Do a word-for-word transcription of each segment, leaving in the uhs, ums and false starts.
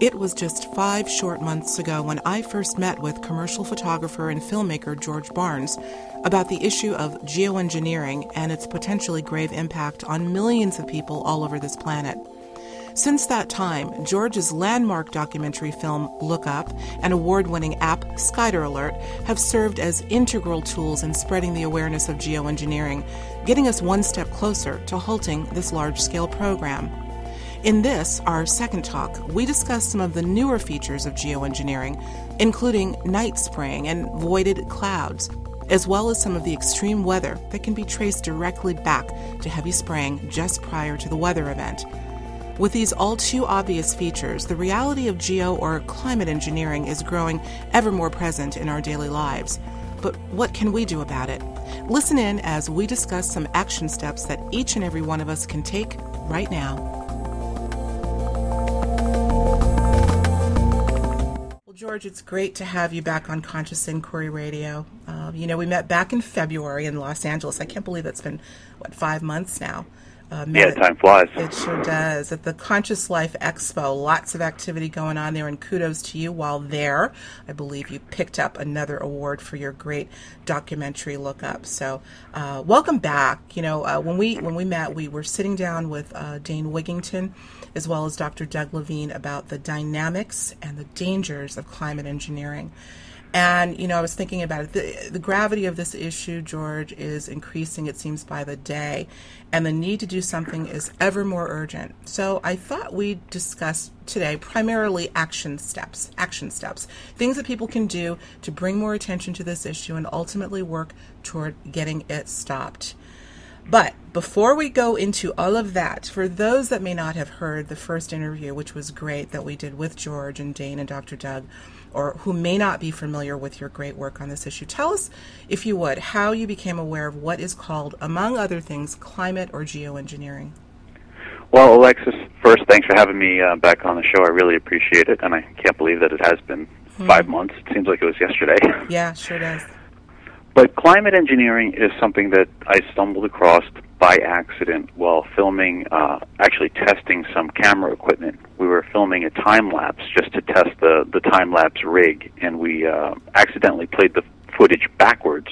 It was just five short months ago when I first met with commercial photographer and filmmaker George Barnes about the issue of geoengineering and its potentially grave impact on millions of people all over this planet. Since that time, George's landmark documentary film Look Up and award-winning app Skyder Alert have served as integral tools in spreading the awareness of geoengineering, getting us one step closer to halting this large-scale program. In this, our second talk, we discuss some of the newer features of geoengineering, including night spraying and voided clouds, as well as some of the extreme weather that can be traced directly back to heavy spraying just prior to the weather event. With these all too obvious features, the reality of geo or climate engineering is growing ever more present in our daily lives. But what can we do about it? Listen in as we discuss some action steps that each and every one of us can take right now. George, it's great to have you back on Conscious Inquiry Radio. Uh, you know, we met back in February in Los Angeles. I can't believe it's been, what, five months now? Uh, yeah, time flies. It sure does. At the Conscious Life Expo, lots of activity going on there, and kudos to you while there. I believe you picked up another award for your great documentary Look Up. So uh, welcome back. You know, uh, when we when we met, we were sitting down with uh, Dane Wigington, as well as Doctor Doug Levine, about the dynamics and the dangers of climate engineering. And, you know, I was thinking about it. The, the gravity of this issue, George, is increasing, it seems, by the day. And the need to do something is ever more urgent. So I thought we'd discuss today primarily action steps, action steps, things that people can do to bring more attention to this issue and ultimately work toward getting it stopped. But before we go into all of that, for those that may not have heard the first interview, which was great, that we did with George and Dane and Doctor Doug, or who may not be familiar with your great work on this issue, tell us, if you would, how you became aware of what is called, among other things, climate or geoengineering. Well, Alexis, first, thanks for having me uh, back on the show. I really appreciate it, and I can't believe that it has been hmm. five months. It seems like it was yesterday. Yeah, sure does. But climate engineering is something that I stumbled across by accident while filming, uh, actually testing some camera equipment. We were filming a time-lapse just to test the, the time-lapse rig, and we uh, accidentally played the footage backwards,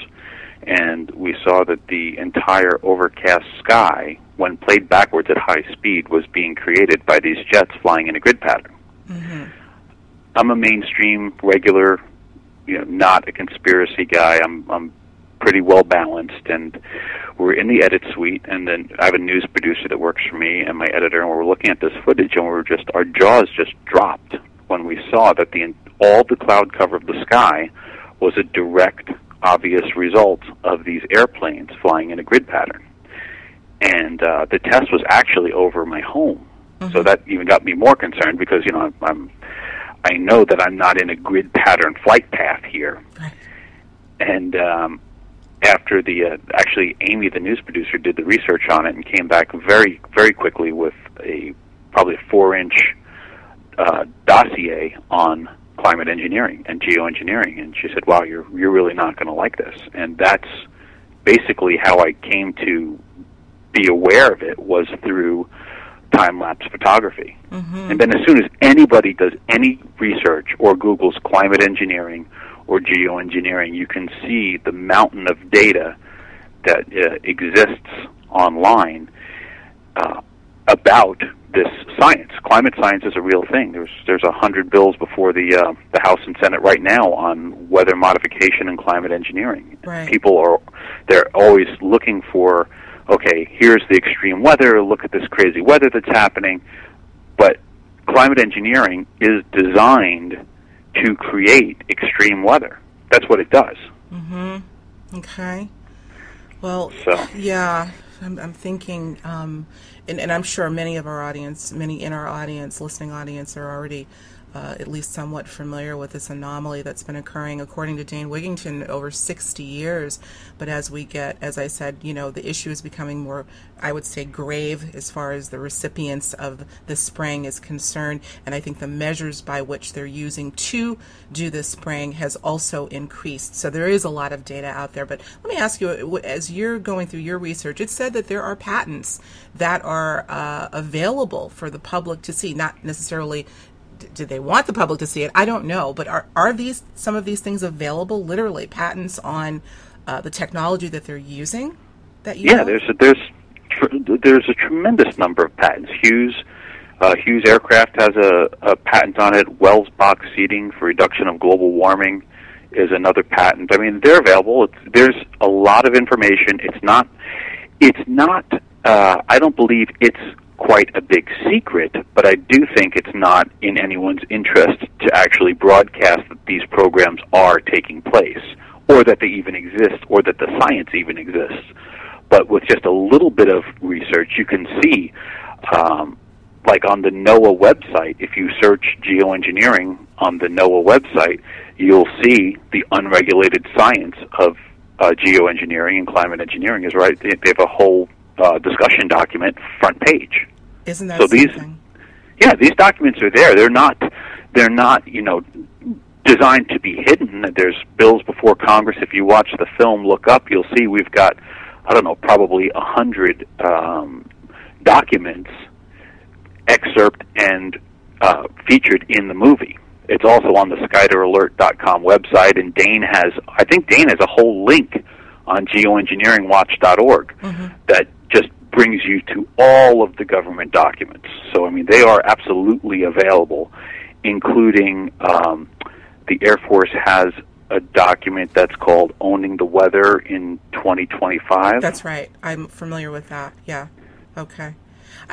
and we saw that the entire overcast sky, when played backwards at high speed, was being created by these jets flying in a grid pattern. Mm-hmm. I'm a mainstream, regular, you know, not a conspiracy guy. I'm I'm pretty well balanced, and we're in the edit suite, and then I have a news producer that works for me and my editor, and we're looking at this footage, and we're just our jaws just dropped when we saw that the all the cloud cover of the sky was a direct, obvious result of these airplanes flying in a grid pattern. And uh, the test was actually over my home, mm-hmm. so that even got me more concerned because you know I'm. I'm I know that I'm not in a grid pattern flight path here. Right. And um, after the, uh, actually, Amy, the news producer, did the research on it and came back very, very quickly with a probably a four-inch uh, dossier on climate engineering and geoengineering. And she said, wow, you're, you're really not going to like this. And that's basically how I came to be aware of it, was through time-lapse photography. Mm-hmm. And then as soon as anybody does any research or Googles climate engineering or geoengineering, you can see the mountain of data that uh, exists online uh, about this science. Climate science is a real thing. There's there's a hundred bills before the uh, the House and Senate right now on weather modification and climate engineering. Right. People are they're always looking for, okay, here's the extreme weather, look at this crazy weather that's happening. But climate engineering is designed to create extreme weather. That's what it does. Mm-hmm. Okay. Well, so. yeah, I'm, I'm thinking, um, and, and I'm sure many of our audience, many in our audience, listening audience, are already Uh, at least somewhat familiar with this anomaly that's been occurring, according to Dane Wigington, over sixty years. But as we get, as I said, you know, the issue is becoming more, I would say, grave as far as the recipients of the spraying is concerned. And I think the measures by which they're using to do this spraying has also increased. So there is a lot of data out there. But let me ask you, as you're going through your research, it said that there are patents that are uh, available for the public to see, not necessarily do they want the public to see it? I don't know. But are, are these some of these things available, literally patents on uh, the technology that they're using? That you yeah, know? there's a, there's tr- there's a tremendous number of patents. Hughes uh, Hughes Aircraft has a, a patent on it. Wells box seating for reduction of global warming is another patent. I mean, they're available. It's, there's a lot of information. It's not. It's not. Uh, I don't believe it's quite a big secret, but I do think it's not in anyone's interest to actually broadcast that these programs are taking place, or that they even exist, or that the science even exists. But with just a little bit of research, you can see, um, like on the NOAA website, if you search geoengineering on the NOAA website, you'll see the unregulated science of uh, geoengineering and climate engineering is right. They have a whole uh, discussion document, front page. Isn't that so? These, yeah, these documents are there. They're not. They're not. You know, designed to be hidden. There's bills before Congress. If you watch the film Look Up, you'll see we've got, I don't know, probably a hundred um, documents excerpt and uh, featured in the movie. It's also on the Skyder Alert dot com website, and Dane has, I think Dane has a whole link on geoengineering watch dot org mm-hmm. that just brings you to all of the government documents. So, I mean, they are absolutely available, including um, the Air Force has a document that's called Owning the Weather in twenty twenty-five. That's right. I'm familiar with that. Yeah. Okay.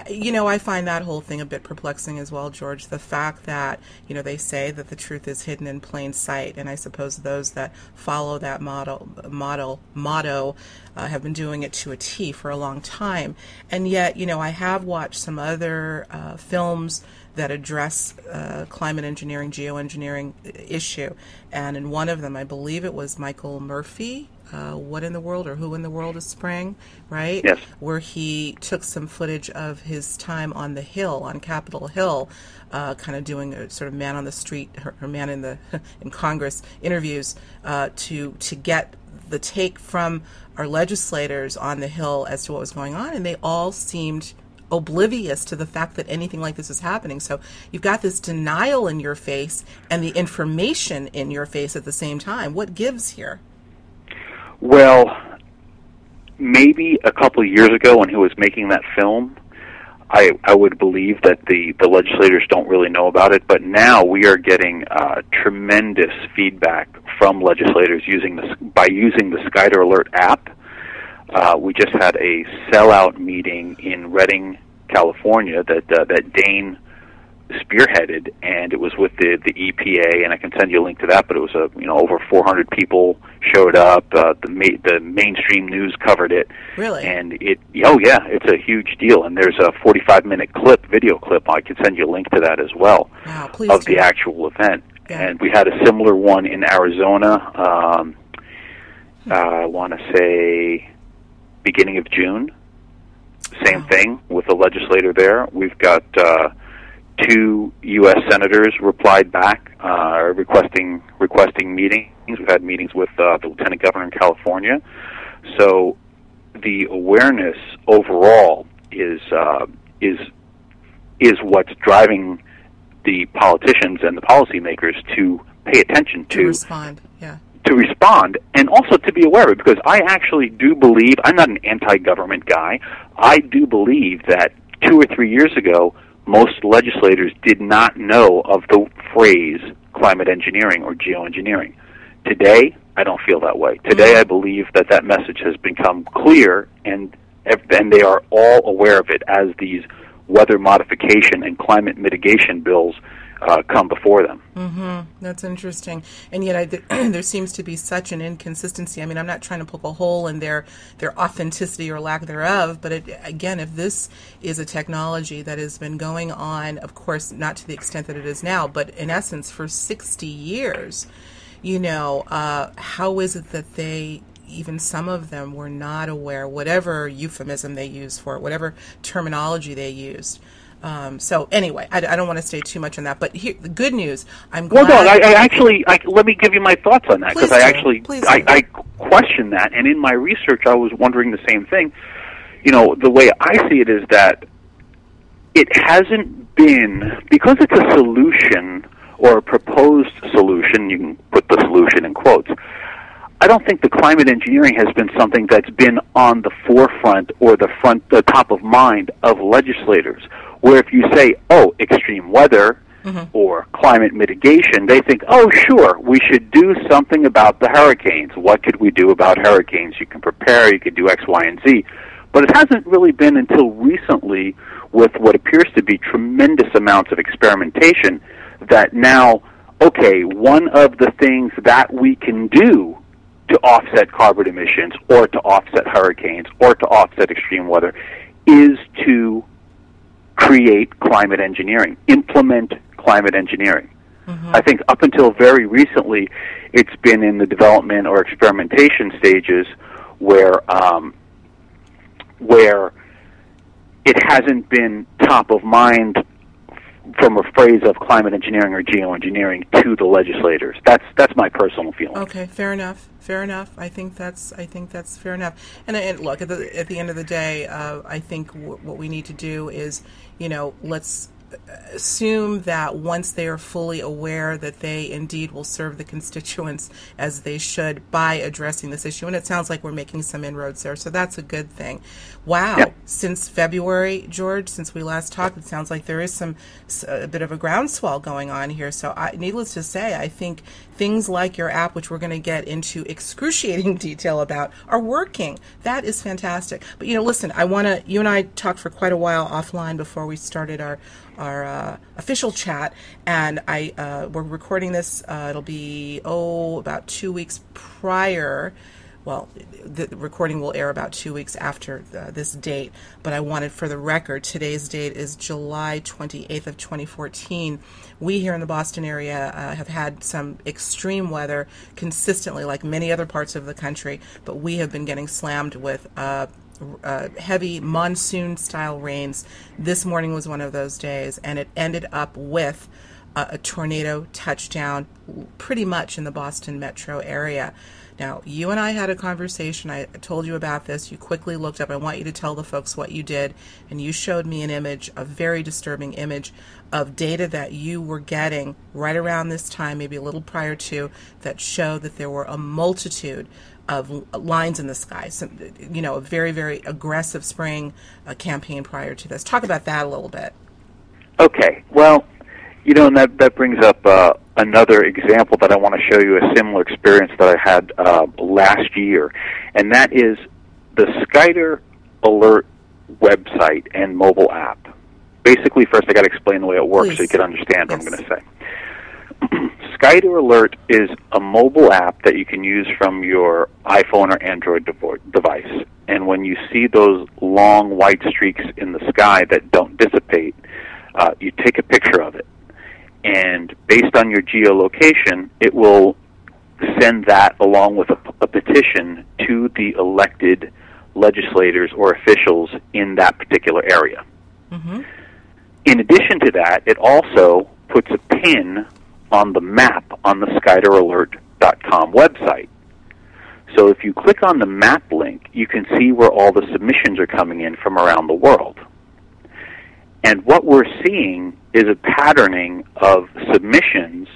You know, I find that whole thing a bit perplexing as well, George. The fact that, you know, they say that the truth is hidden in plain sight, and I suppose those that follow that model, model, motto uh, have been doing it to a T for a long time. And yet, you know, I have watched some other uh, films that address uh, climate engineering, geoengineering issue, and in one of them, I believe it was Michael Murphy. Uh, what in the world or who in the world is spring, right? Yes. Where he took some footage of his time on the Hill, on Capitol Hill, uh, kind of doing a sort of man on the street or man in the in Congress interviews uh, to to get the take from our legislators on the Hill as to what was going on, and they all seemed oblivious to the fact that anything like this is happening. So you've got this denial in your face and the information in your face at the same time. What gives here? Well, maybe a couple of years ago when he was making that film, I, I would believe that the, the legislators don't really know about it, but now we are getting uh, tremendous feedback from legislators using this, by using the Skyder Alert app. Uh, we just had a sellout meeting in Redding, California that uh, that Dane spearheaded, and it was with the the E P A, and I can send you a link to that, but it was a you know over four hundred people showed up. uh, the ma- the mainstream news covered it. Really? And it oh yeah, it's a huge deal, and there's a forty-five minute clip, video clip, I can send you a link to that as well. Wow, please of do. The actual event. Yeah. And we had a similar one in Arizona. Um, hmm. uh, I want to say beginning of June. Same wow. thing with the legislator there. We've got uh two U S senators replied back, uh, requesting requesting meetings. We've had meetings with uh, the lieutenant governor in California. So the awareness overall is uh, is is what's driving the politicians and the policymakers to pay attention to, to respond, yeah, to respond, and also to be aware of it. Because I actually do believe I'm not an anti-government guy. I do believe that two or three years ago, most legislators did not know of the phrase climate engineering or geoengineering. Today, I don't feel that way. Today, mm-hmm. I believe that that message has become clear, and and they are all aware of it as these weather modification and climate mitigation bills uh, come before them. Mm-hmm. That's interesting. And yet I, there seems to be such an inconsistency. I mean, I'm not trying to poke a hole in their, their authenticity or lack thereof, but it, again, if this is a technology that has been going on, of course, not to the extent that it is now, but in essence for sixty years, you know, uh, how is it that they... even some of them were not aware, whatever euphemism they used for it, whatever terminology they used. Um, so anyway, I, I don't want to say too much on that. But here, the good news, I'm glad... Well, no, I, I actually, I, let me give you my thoughts on that, because I actually, I, I question that. And in my research, I was wondering the same thing. You know, the way I see it is that it hasn't been, because it's a solution or a proposed solution, you can put the solution in quotes, I don't think the climate engineering has been something that's been on the forefront or the front, the top of mind of legislators, where if you say, oh, extreme weather mm-hmm. or climate mitigation, they think, oh, sure, we should do something about the hurricanes. What could we do about hurricanes? You can prepare, you can do X, Y, and Z. But it hasn't really been until recently with what appears to be tremendous amounts of experimentation that now, okay, one of the things that we can do to offset carbon emissions or to offset hurricanes or to offset extreme weather is to create climate engineering, implement climate engineering. Mm-hmm. I think up until very recently, it's been in the development or experimentation stages where um, where it hasn't been top of mind from a phrase of climate engineering or geoengineering to the legislators. That's that's my personal feeling. Okay, fair enough. Fair enough. I think that's I think that's fair enough. And, and look, at the at the end of the day, uh, I think w- what we need to do is, you know, let's assume that once they are fully aware that they indeed will serve the constituents as they should by addressing this issue. And it sounds like we're making some inroads there, so that's a good thing. Wow. Yep. Since February, George, since we last talked, it sounds like there is some a bit of a groundswell going on here. So I, needless to say, I think things like your app, which we're going to get into excruciating detail about, are working. That is fantastic. But, you know, listen, I want to, you and I talked for quite a while offline before we started our our uh, official chat, and I uh, we're recording this. Uh, it'll be, oh, about two weeks prior. Well, the recording will air about two weeks after the, this date, but I wanted for the record, today's date is July twenty-eighth of twenty fourteen. We here in the Boston area uh, have had some extreme weather consistently, like many other parts of the country, but we have been getting slammed with uh, Uh, heavy monsoon-style rains. This morning was one of those days, and it ended up with uh, a tornado touchdown pretty much in the Boston metro area. Now, you and I had a conversation. I told you about this. You quickly looked up. I want you to tell the folks what you did, and you showed me an image, a very disturbing image of data that you were getting right around this time, maybe a little prior to, that showed that there were a multitude of lines in the sky, some, you know, a very, very aggressive spring uh, campaign prior to this. Talk about that a little bit. Okay. Well, you know, and that, that brings up uh, another example that I want to show you, a similar experience that I had uh, last year, and that is the Skyder Alert website and mobile app. Basically, first I got to explain the way it works. Please. So you can understand yes. what I'm going to say. Skyder Alert is a mobile app that you can use from your iPhone or Android device. And when you see those long white streaks in the sky that don't dissipate, uh, you take a picture of it. And based on your geolocation, it will send that along with a, a petition to the elected legislators or officials in that particular area. Mm-hmm. In addition to that, it also puts a pin on the map on the Skyder Alert dot com website. So if you click on the map link, you can see where all the submissions are coming in from around the world. And what we're seeing is a patterning of submissions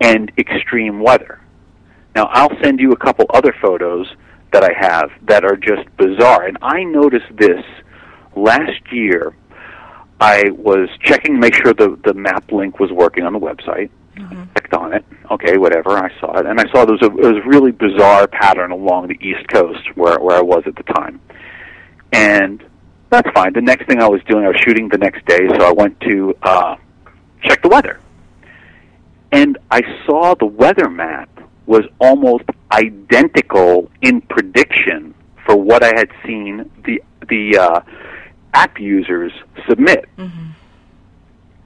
and extreme weather. Now, I'll send you a couple other photos that I have that are just bizarre. And I noticed this last year. I was checking to make sure the, the map link was working on the website. Mm-hmm. I clicked on it. Okay, whatever. I saw it. And I saw there was a, it was a really bizarre pattern along the East Coast where, where I was at the time. And that's fine. The next thing I was doing, I was shooting the next day, so I went to uh, check the weather. And I saw the weather map was almost identical in prediction for what I had seen the, the uh, app users submit. Mm-hmm.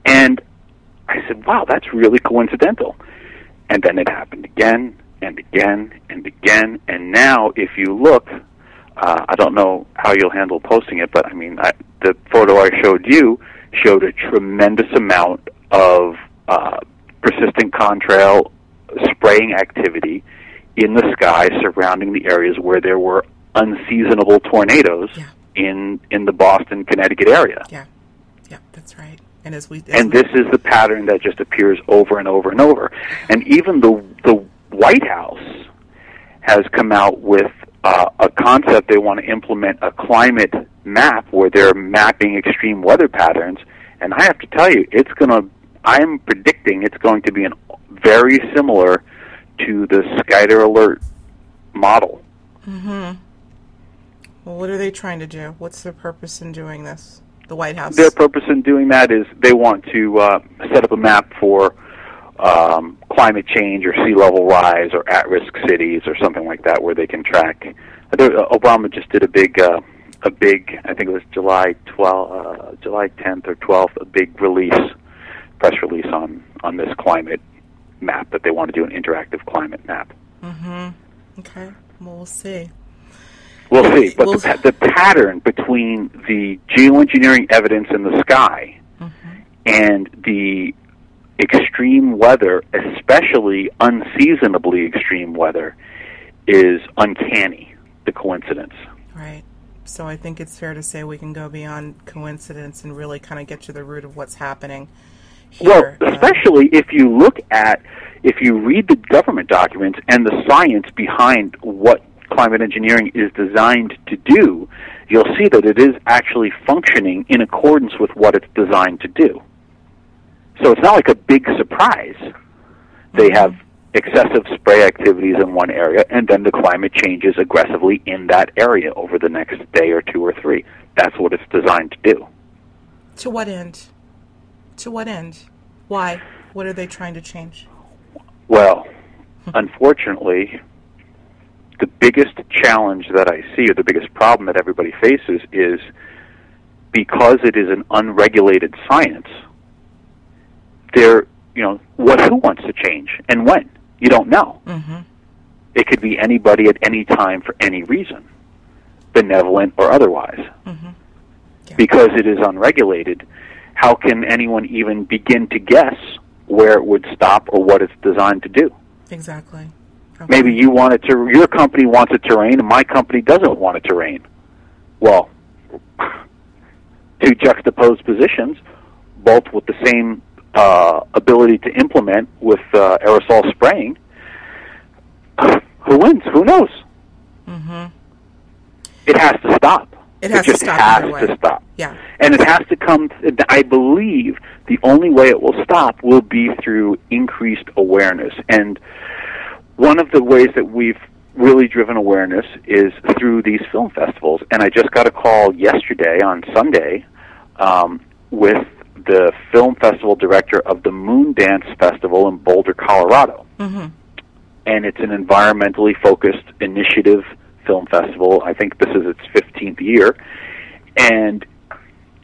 And I said, wow, that's really coincidental. And then it happened again and again and again. And now if you look, uh, I don't know how you'll handle posting it, but I mean, I, the photo I showed you showed a tremendous amount of uh, persistent contrail spraying activity in the sky surrounding the areas where there were unseasonable tornadoes yeah. in, in the Boston, Connecticut area. Yeah. Yep, that's right. And as we as and this we... is the pattern that just appears over and over and over. And even the the White House has come out with uh, a concept. They want to implement a climate map where they're mapping extreme weather patterns. And I have to tell you, it's going to. I'm predicting it's going to be an very similar to the Skyder Alert model. Mm-hmm. Well, what are they trying to do? What's their purpose in doing this? The White House. Their purpose in doing that is they want to uh, set up a map for um, climate change or sea level rise or at-risk cities or something like that, where they can track. Obama just did a big, uh, a big. I think it was July twelfth, uh, July tenth or twelfth, a big release, press release on on this climate map that they want to do, an interactive climate map. Mm-hmm. Okay. Well, we'll see. We'll see, but we'll... The, the pattern between the geoengineering evidence in the sky mm-hmm. and the extreme weather, especially unseasonably extreme weather, is uncanny, the coincidence. Right. So I think it's fair to say we can go beyond coincidence and really kind of get to the root of what's happening here. Well, especially uh, if you look at, if you read the government documents and the science behind what climate engineering is designed to do, you'll see that it is actually functioning in accordance with what it's designed to do. So it's not like a big surprise. They have excessive spray activities in one area, and then the climate changes aggressively in that area over the next day or two or three. That's what it's designed to do. To what end? To what end? Why? What are they trying to change? Well, unfortunately... The biggest challenge that I see, or the biggest problem that everybody faces, is because it is an unregulated science, there, you know, what, who wants to change and when? You don't know. Mm-hmm. It could be anybody at any time for any reason, benevolent or otherwise. Mm-hmm. Yeah. Because it is unregulated, how can anyone even begin to guess where it would stop or what it's designed to do? Exactly. Okay. Maybe you want it to, your company wants a terrain, and my company doesn't want a terrain. Well, two juxtaposed positions, both with the same uh, ability to implement with uh, aerosol spraying. Who wins? Who knows? Mm-hmm. It has to stop. It has it just to stop. Has either way. To stop. Yeah, and it has to come. I believe the only way it will stop will be through increased awareness. And one of the ways that we've really driven awareness is through these film festivals. And I just got a call yesterday on Sunday um, with the film festival director of the Moon Dance Festival in Boulder, Colorado. Mm-hmm. And it's an environmentally focused initiative film festival. I think this is its fifteenth year. And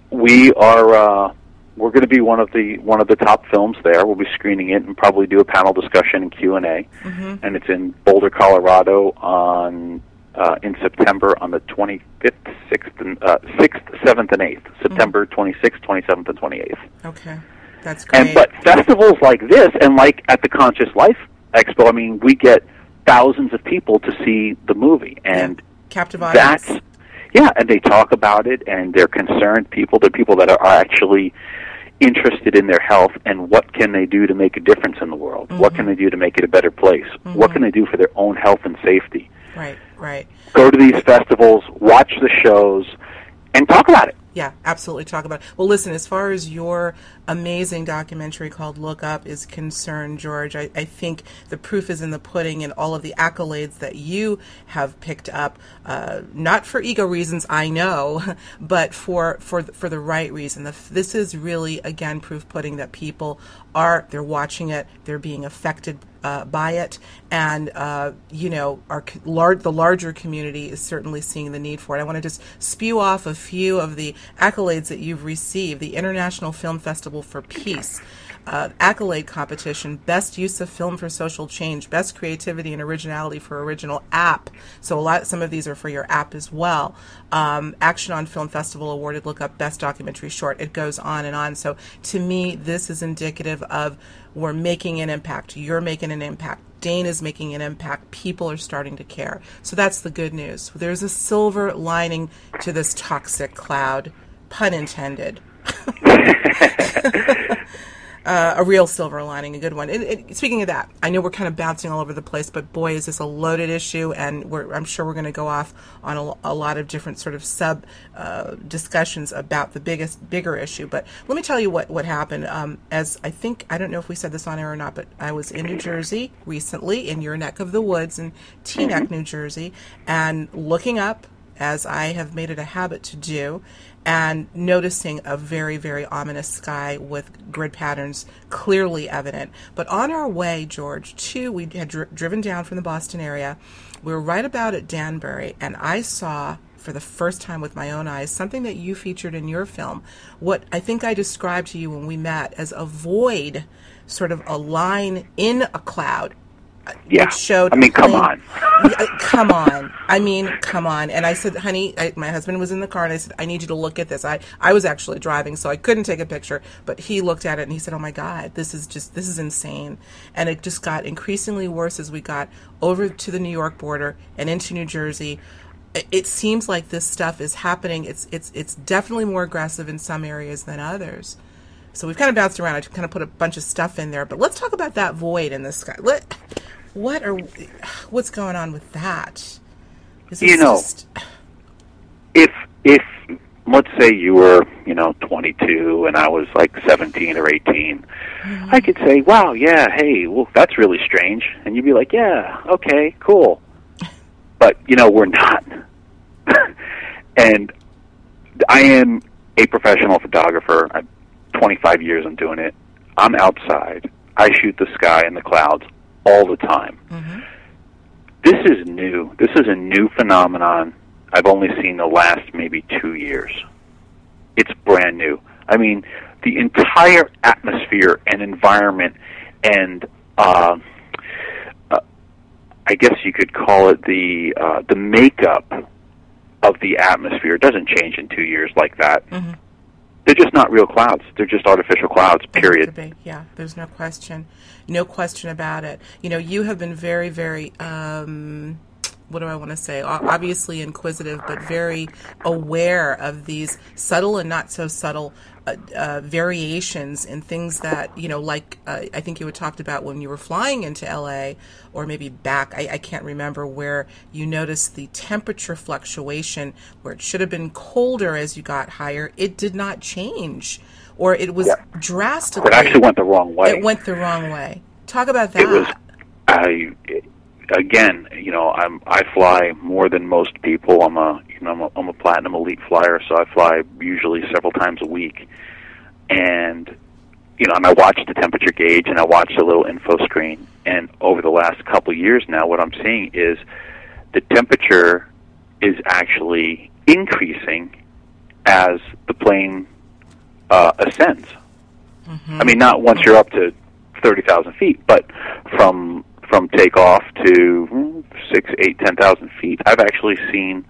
we are... Uh, We're going to be one of the one of the top films there. We'll be screening it and probably do a panel discussion and Q and A. Mm-hmm. And it's in Boulder, Colorado, on uh, in September on the twenty-fifth, sixth, and uh, sixth, seventh, and eighth. September twenty-sixth, twenty-seventh, and twenty-eighth. Okay, that's great. And, but festivals like this, and like at the Conscious Life Expo, I mean, we get thousands of people to see the movie, and captive audience. That's yeah, and they talk about it, and they're concerned people. They're people that are actually interested in their health and what can they do to make a difference in the world. Mm-hmm. What can they do to make it a better place? Mm-hmm. What can they do for their own health and safety? Right, right. Go to these festivals, watch the shows, and talk about it. Yeah, absolutely, talk about it. Well, listen, as far as your amazing documentary called Look Up is concerned, George, I, I think the proof is in the pudding in all of the accolades that you have picked up, uh, not for ego reasons, I know, but for for, for the right reason. The, this is really, again, proof pudding that people are, they're watching it, they're being affected Uh, by it, and uh, you know, our lar- the larger community is certainly seeing the need for it. I want to just spew off a few of the accolades that you've received: the International Film Festival for Peace uh, accolade competition, best use of film for social change, best creativity and originality for original app. So a lot, some of these are for your app as well. Um, Action on Film Festival awarded Look Up best documentary short. It goes on and on. So to me, this is indicative of we're making an impact. You're making an impact. Dane is making an impact. People are starting to care. So that's the good news. There's a silver lining to this toxic cloud, pun intended, uh, a real silver lining, a good one. It, it, speaking of that, I know we're kind of bouncing all over the place, but boy, is this a loaded issue, and we're, I'm sure we're going to go off on a, a lot of different sort of sub uh, discussions about the biggest, bigger issue. But let me tell you what, what happened. Um, as I think, I don't know if we said this on air or not, but I was in New Jersey recently, in your neck of the woods, in Teaneck, mm-hmm. New Jersey, and looking up, as I have made it a habit to do, and noticing a very, very ominous sky with grid patterns clearly evident. But on our way, George, too, we had dri- driven down from the Boston area. We were right about at Danbury, and I saw, for the first time with my own eyes, something that you featured in your film, what I think I described to you when we met as a void, sort of a line in a cloud. Yeah, showed I mean, come on. yeah, come on. I mean, come on. And I said, honey, I, my husband was in the car, and I said, I need you to look at this. I, I was actually driving, so I couldn't take a picture, but he looked at it, and he said, oh, my God, this is just, this is insane. And it just got increasingly worse as we got over to the New York border and into New Jersey. It seems like this stuff is happening. It's, it's, it's definitely more aggressive in some areas than others. So we've kind of bounced around. I kind of put a bunch of stuff in there, but let's talk about that void in the sky. Let, what are what's going on with that? Is you know, just... if if let's say you were you know twenty-two and I was like seventeen or eighteen, mm-hmm. I could say, wow, yeah, hey, well, that's really strange, and you'd be like, yeah, okay, cool, but you know we're not, and I am a professional photographer. I, twenty-five years I'm doing it. I'm outside. I shoot the sky and the clouds all the time. Mm-hmm. This is new. This is a new phenomenon. I've only seen the last maybe two years. It's brand new. I mean, the entire atmosphere and environment and uh, uh, I guess you could call it the uh, the makeup of the atmosphere. It doesn't change in two years like that. Mm-hmm. They're just not real clouds. They're just artificial clouds, period. Yeah, there's no question. No question about it. You know, you have been very, very, um, what do I want to say, obviously inquisitive, but very aware of these subtle and not so subtle uh, uh, variations in things that, you know, like uh, I think you had talked about when you were flying into L A or maybe back, I, I can't remember, where you noticed the temperature fluctuation where it should have been colder as you got higher. It did not change, or it was yeah. drastically. It actually went the wrong way. It went the wrong way. Talk about that. It was, I, it, Again, you know, I'm, I fly more than most people. I'm a, you know, I'm a, I'm a platinum elite flyer, so I fly usually several times a week. And, you know, and I watch the temperature gauge, and I watch the little info screen. And over the last couple of years now, what I'm seeing is the temperature is actually increasing as the plane uh, ascends. Mm-hmm. I mean, not once you're up to thirty thousand feet, but from... from takeoff to six, eight, ten thousand feet, I've actually seen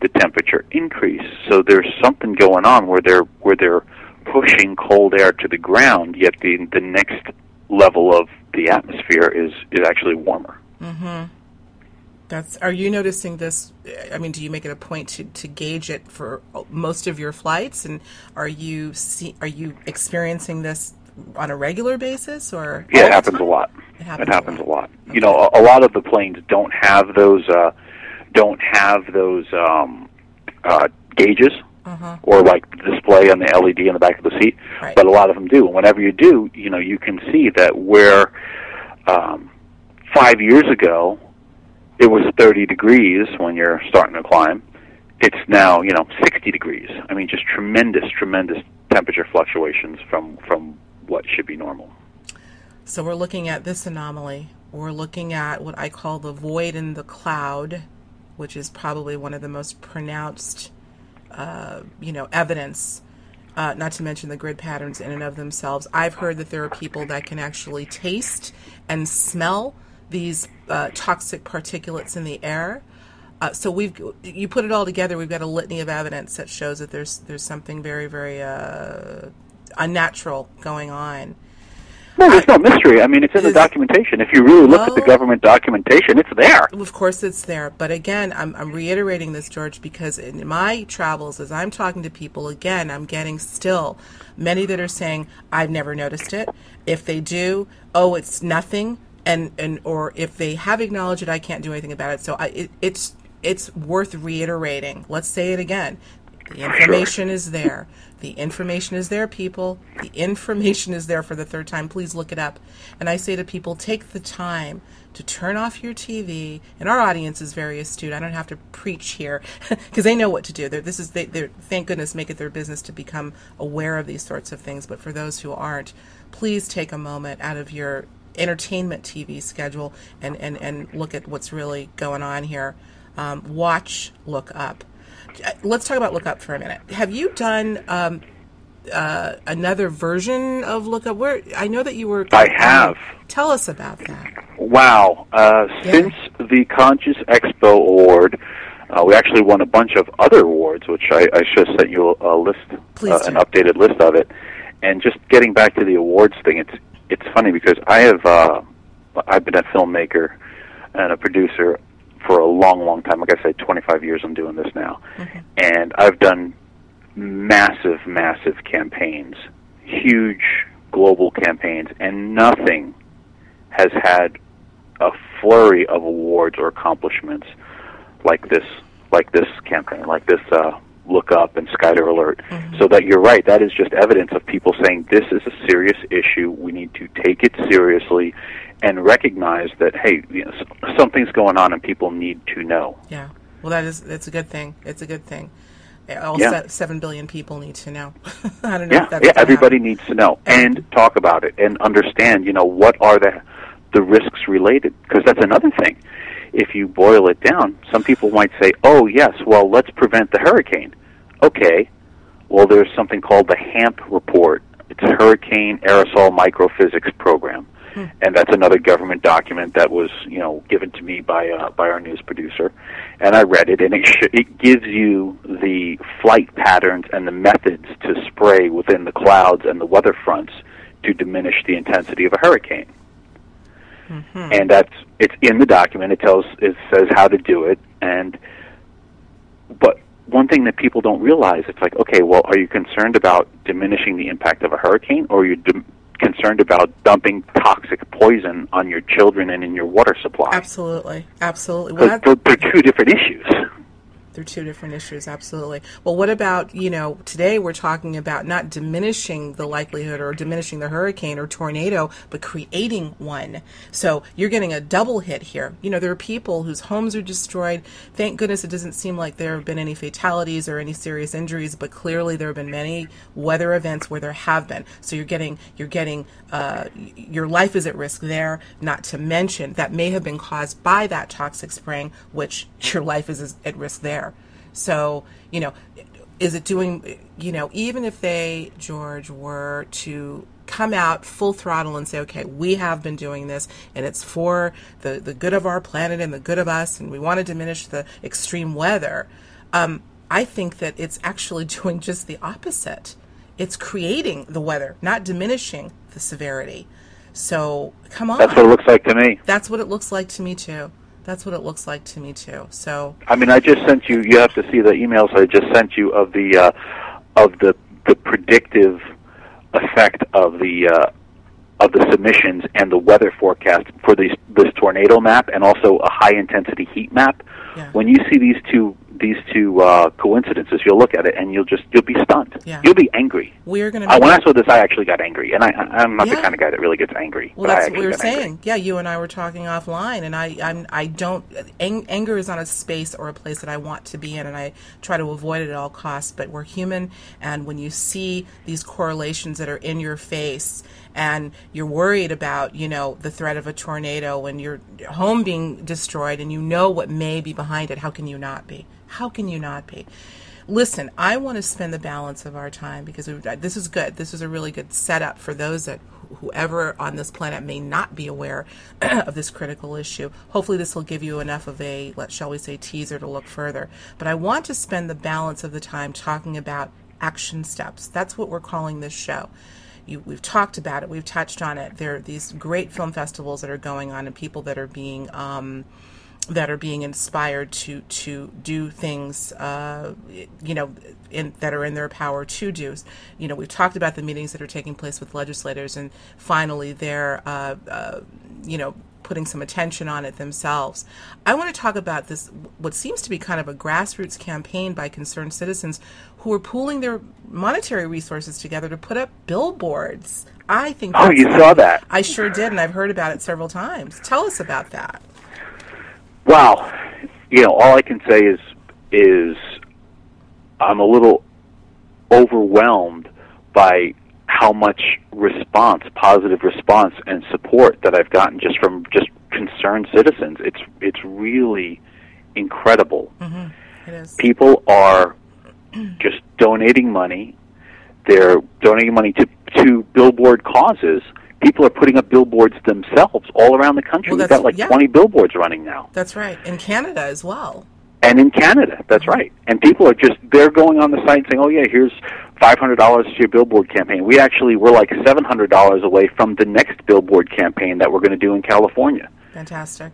the temperature increase. So there's something going on where they're where they're pushing cold air to the ground. Yet the the next level of the atmosphere is is actually warmer. Mm-hmm. That's. Are you noticing this? I mean, do you make it a point to, to gauge it for most of your flights? And are you see, are you experiencing this on a regular basis, or yeah, it happens a lot. It happens, it happens a lot. A lot. Okay. You know, a, a lot of the planes don't have those uh, don't have those um, uh, gauges uh-huh. or like display on the L E D on the back of the seat, right. But a lot of them do. And whenever you do, you know, you can see that where um, five years ago it was thirty degrees when you're starting to climb, it's now you know sixty degrees. I mean, just tremendous, tremendous temperature fluctuations from from. What should be normal. So we're looking at this anomaly. We're looking at what I call the void in the cloud, which is probably one of the most pronounced, uh, you know, evidence, uh, not to mention the grid patterns in and of themselves. I've heard that there are people that can actually taste and smell these uh, toxic particulates in the air. Uh, so we've you put it all together, we've got a litany of evidence that shows that there's there's something very, very... Uh, unnatural going on. No, there's no mystery. I mean, it's in the documentation. If you really look well, at the government documentation, it's there. Of course it's there. But again, I'm, I'm reiterating this, George, because in my travels, as I'm talking to people, again, I'm getting still many that are saying, I've never noticed it. If they do, oh, it's nothing. And, and or if they have acknowledged it, I can't do anything about it. So I, it, it's it's worth reiterating. Let's say it again. The information sure. is there. The information is there, people. The information is there for the third time. Please look it up. And I say to people, take the time to turn off your T V. And our audience is very astute. I don't have to preach here because they know what to do. They're, this is they, they're, thank goodness, make it their business to become aware of these sorts of things. But for those who aren't, please take a moment out of your entertainment T V schedule and, and, and look at what's really going on here. Um, watch, look up. Let's talk about Look Up for a minute. Have you done um, uh, another version of Look Up? Where I know that you were. I have. Tell us about that. Wow! Uh, yeah. Since the Conscious Expo Award, uh, we actually won a bunch of other awards, which I, I just sent you a list, uh, an updated list of it. And just getting back to the awards thing, it's it's funny because I have uh, I've been a filmmaker and a producer for a long, long time. Like I said, twenty-five years I'm doing this now. Mm-hmm. And I've done massive, massive campaigns, huge global campaigns, and nothing has had a flurry of awards or accomplishments like this, like this campaign, like this uh, Look Up and Skyder Alert. Mm-hmm. So that you're right, that is just evidence of people saying this is a serious issue. We need to take it seriously and recognize that, hey, you know, something's going on and people need to know. Yeah. Well, that is, that's a good thing. It's a good thing. All yeah. seven billion people need to know. I don't know yeah. if that's yeah, everybody happen. needs to know and, and talk about it and understand, you know, what are the, the risks related? Because that's another thing. If you boil it down, some people might say, oh, yes, well, let's prevent the hurricane. Okay. Well, there's something called the HAMP report. It's a Hurricane Aerosol Microphysics Program. Hmm. And that's another government document that was, you know, given to me by uh, by our news producer, and I read it, and it sh- it gives you the flight patterns and the methods to spray within the clouds and the weather fronts to diminish the intensity of a hurricane. Mm-hmm. And that's it's in the document. It tells it says how to do it, and but one thing that people don't realize, it's like, okay, well, are you concerned about diminishing the impact of a hurricane, or are you dim- concerned about dumping toxic poison on your children and in your water supply? Absolutely, absolutely. Well, they're, they're two different issues. They're two different issues, absolutely. Well, what about, you know, today we're talking about not diminishing the likelihood or diminishing the hurricane or tornado, but creating one. So you're getting a double hit here. You know, there are people whose homes are destroyed. Thank goodness it doesn't seem like there have been any fatalities or any serious injuries, but clearly there have been many weather events where there have been. So you're getting, you're getting, uh, your life is at risk there, not to mention that may have been caused by that toxic spraying, which your life is at risk there. So, you know, is it doing, you know, even if they, George, were to come out full throttle and say, okay, we have been doing this and it's for the, the good of our planet and the good of us and we want to diminish the extreme weather, um, I think that it's actually doing just the opposite. It's creating the weather, not diminishing the severity. So, come on. That's what it looks like to me. That's what it looks like to me, too. That's what it looks like to me too. So I mean, I just sent you. You have to see the emails I just sent you of the uh, of the the predictive effect of the uh, of the submissions and the weather forecast for these this tornado map and also a high intensity heat map. Yeah. When you see these two these two uh, coincidences, you'll look at it and you'll just you'll be stunned. Yeah. You'll be angry. We're gonna. Uh, when I saw this, I actually got angry, and I, I'm not yeah. the kind of guy that really gets angry. Well, but that's I what we were saying. Angry. Yeah, you and I were talking offline, and I I'm, I don't ang- anger is not a space or a place that I want to be in, and I try to avoid it at all costs. But we're human, and when you see these correlations that are in your face, and you're worried about, you know, the threat of a tornado and your home being destroyed, and you know what may be behind it, how can you not be? How can you not be? Listen, I want to spend the balance of our time because we've, this is good. This is a really good setup for those that whoever on this planet may not be aware of this critical issue. Hopefully this will give you enough of a, let, shall we say, teaser to look further. But I want to spend the balance of the time talking about action steps. That's what we're calling this show. you, we've talked about it, we've touched on it. There are these great film festivals that are going on, and people that are being um, that are being inspired to to do things, uh, you know, in, that are in their power to do. You know, we've talked about the meetings that are taking place with legislators, and finally, they're uh, uh, you know, putting some attention on it themselves. I want to talk about this, what seems to be kind of a grassroots campaign by concerned citizens who are pooling their monetary resources together to put up billboards. I think. Oh, you saw that? I sure did, and I've heard about it several times. Tell us about that. Wow, you know, all I can say is is I'm a little overwhelmed by how much response, positive response and support that I've gotten just from just concerned citizens. It's it's really incredible. Mm-hmm. It is. People are just donating money. They're donating money to, to billboard causes. People are putting up billboards themselves all around the country. Well, we've got like yeah. twenty billboards running now. That's right. In Canada as well. And in Canada, that's right. And people are just, they're going on the site and saying, oh, yeah, here's five hundred dollars to your billboard campaign. We actually, we're like seven hundred dollars away from the next billboard campaign that we're going to do in California. Fantastic.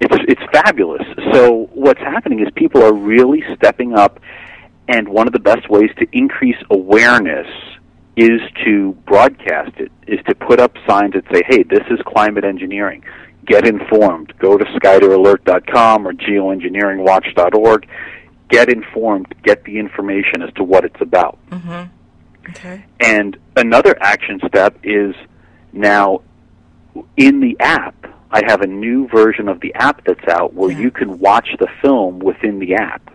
It's it's fabulous. So what's happening is people are really stepping up, and one of the best ways to increase awareness is to broadcast it, is to put up signs that say, hey, this is climate engineering. Get informed. Go to Skyder Alert dot com or geo engineering watch dot org. Get informed. Get the information as to what it's about. Mm-hmm. Okay. And another action step is now in the app. I have a new version of the app that's out where yeah. you can watch the film within the app.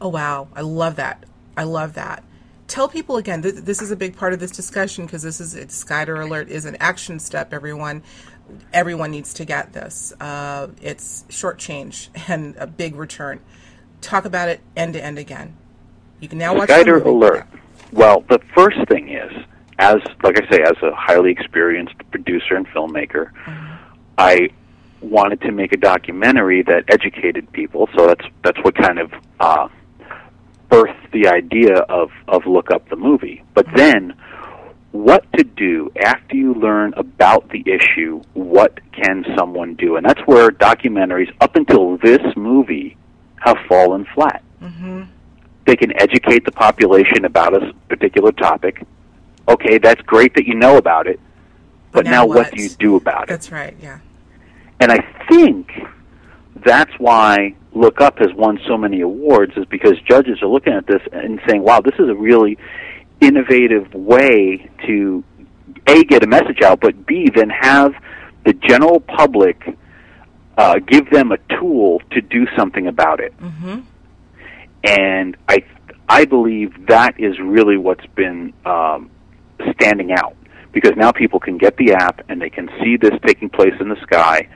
Oh, wow. I love that. I love that. Tell people again, th- this is a big part of this discussion because this is, it's Skyder Alert is an action step, everyone. Everyone needs to get this. Uh, it's short change and a big return. Talk about it end to end again. You can now watch Skyder Alert. Well, the first thing is, as like I say, as a highly experienced producer and filmmaker, mm-hmm. I wanted to make a documentary that educated people. So that's that's what kind of uh, birthed the idea of of Look Up the movie. But mm-hmm. then, what to do after you learn about the issue, what can someone do? And that's where documentaries, up until this movie, have fallen flat. Mm-hmm. They can educate the population about a particular topic. Okay, that's great that you know about it, but, but now, now what? what do you do about it? That's right, yeah. And I think that's why Look Up has won so many awards, is because judges are looking at this and saying, wow, this is a really innovative way to A, get a message out, but B, then have the general public uh, give them a tool to do something about it. Mm-hmm. And I I believe that is really what's been um, standing out, because now people can get the app and they can see this taking place in the sky